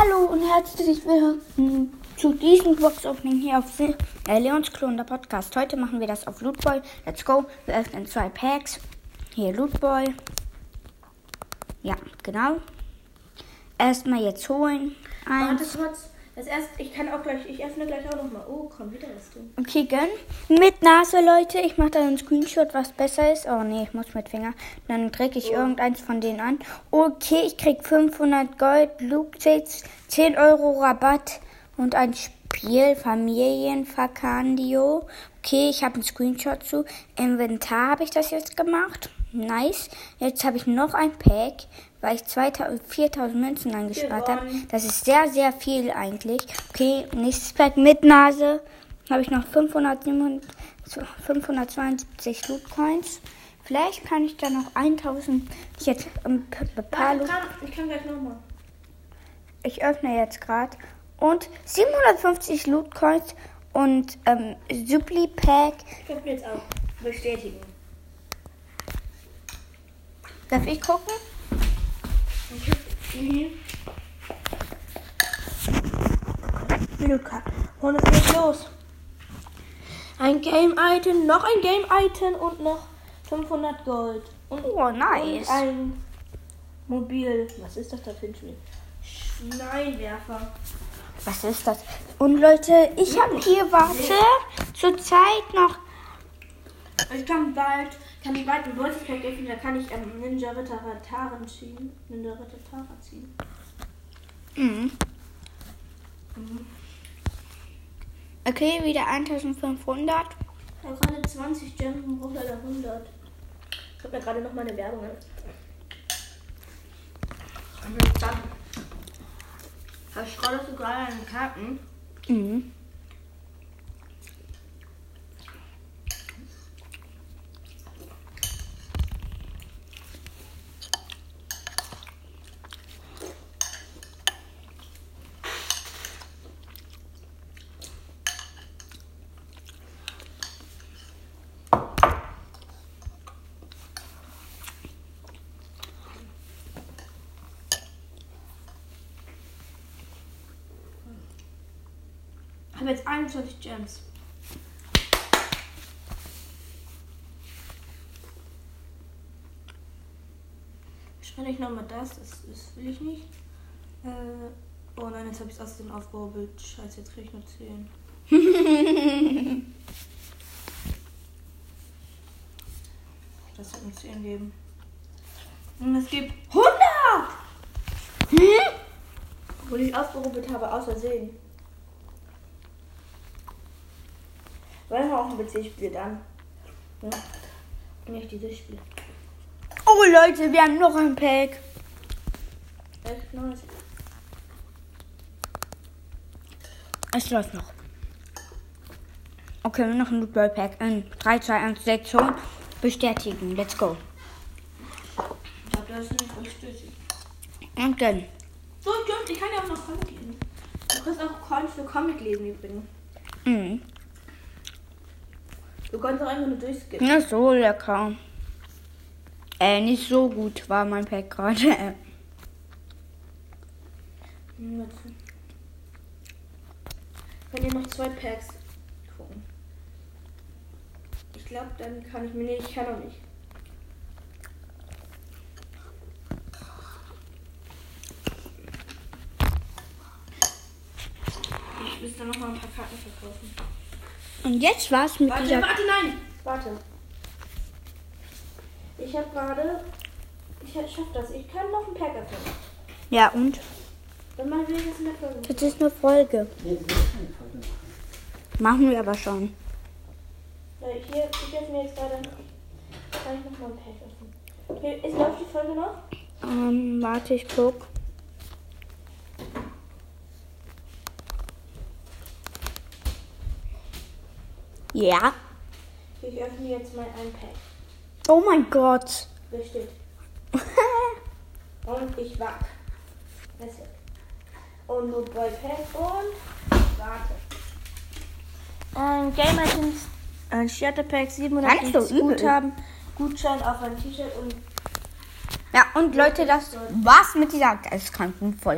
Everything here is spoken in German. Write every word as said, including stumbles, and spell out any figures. Hallo und herzlich willkommen zu diesem Box-Opening hier auf äh, Leons Klon, der Podcast. Heute machen wir das auf Lootboy. Let's go. Wir öffnen zwei Packs. Hier Lootboy. Ja, genau. Erstmal jetzt holen. Eins. Warte kurz. Das erste, ich kann auch gleich, ich öffne gleich auch nochmal. Oh, komm, wieder was drin. Okay, gönn. Mit Nase, Leute. Ich mache da einen Screenshot, was besser ist. Oh, nee, ich muss mit Finger. Dann kriege ich oh. irgendeins von denen an. Okay, ich krieg fünfhundert Gold, Loot Cases, zehn Euro Rabatt und ein Spiel, Familien Vacandio. Okay, ich habe einen Screenshot zu. Inventar habe ich das jetzt gemacht. Nice. Jetzt habe ich noch ein Pack, weil ich zweitausend, viertausend Münzen angespart habe. Das ist sehr, sehr viel eigentlich. Okay, nächstes Pack mit Nase. Habe ich noch fünfhundertzweiundsiebzig Loot Coins. Vielleicht kann ich da noch tausend. Ich jetzt ein paar Loot. Ich kann gleich nochmal. Ich öffne jetzt gerade. Und siebenhundertfünfzig Loot Coins und ähm, Supply Pack. Ich öffne jetzt auch. Bestätigen. Darf ich gucken? Mhm. Luca, und es geht los. Ein Game-Item, noch ein Game-Item und noch fünfhundert Gold. Und oh, nice. Und ein Mobil. Was ist das da für ein Spiel? Scheinwerfer. Was ist das? Und Leute, ich habe hier, warte, zurzeit noch... Ich kann bald... Kann ich bald ein Wolfspack öffnen, da kann ich ähm, Ninja-Ritter-Tarren ziehen. Ninja-Ritter-Tarren ziehen. Mhm. Mhm. Okay, wieder eintausendfünfhundert. Ich habe gerade zwanzig Gems und brauche leider hundert. Ich habe mir gerade noch mal eine Werbung an. Da scrollst du gerade an den Karten. Mhm. Ich habe jetzt einundzwanzig Gems. Schreibe ich nochmal das, das, das will ich nicht. Äh, oh nein, jetzt habe ich es aus dem Aufbaubild. Scheiße, jetzt kriege ich nur zehn. Das wird nur zehn geben. Und es gibt hundert! Hm? Obwohl ich aufgerubbelt habe, außer sehen. Wollen wir auch ein P C-Spiel dann? Ja. Nicht dieses Spiel. Oh Leute, wir haben noch ein Pack. Echt nice. Es läuft noch. Okay, noch ein Lootball Pack. In drei, zwei, eins, sechs holen. Bestätigen. Let's go. Ich glaube, das ist nicht bestätigt. Und dann? So, stimmt. Ich kann ja auch noch Comic lesen. Du kannst auch Coins für Comic lesen übrigens. Mhm. Du kannst auch einfach nur durchskippen. Na, so lecker. Äh, nicht so gut war mein Pack gerade. Wenn ihr noch zwei Packs gucken. Ich glaube, dann kann ich mir nicht. Nee, ich kann auch nicht. Ich müsste noch mal ein paar Karten verkaufen. Und jetzt war's mit warte, dieser... Warte, nein! Warte. Ich hab gerade... Ich schaff das. Ich kann noch ein Pack öffnen. Ja, und? Dann machen wir das in der Folge. Das ist eine Folge. Machen wir aber schon. Hier, ich öffne jetzt gerade... Kann ich noch mal ein Pack öffnen. Okay, ist, läuft die Folge noch? Ähm, warte, ich guck. Ja. Ich öffne jetzt mal ein Pack. Oh mein Gott. Bestimmt. Und ich wack. Und Lootboy Pack und warte. Ähm, Game Items, ein Starterpack, siebenhundertfünfzig Guthaben, Gutschein auf ein T-Shirt und... Ja, und Leute, das war's mit dieser geistkranken Folge.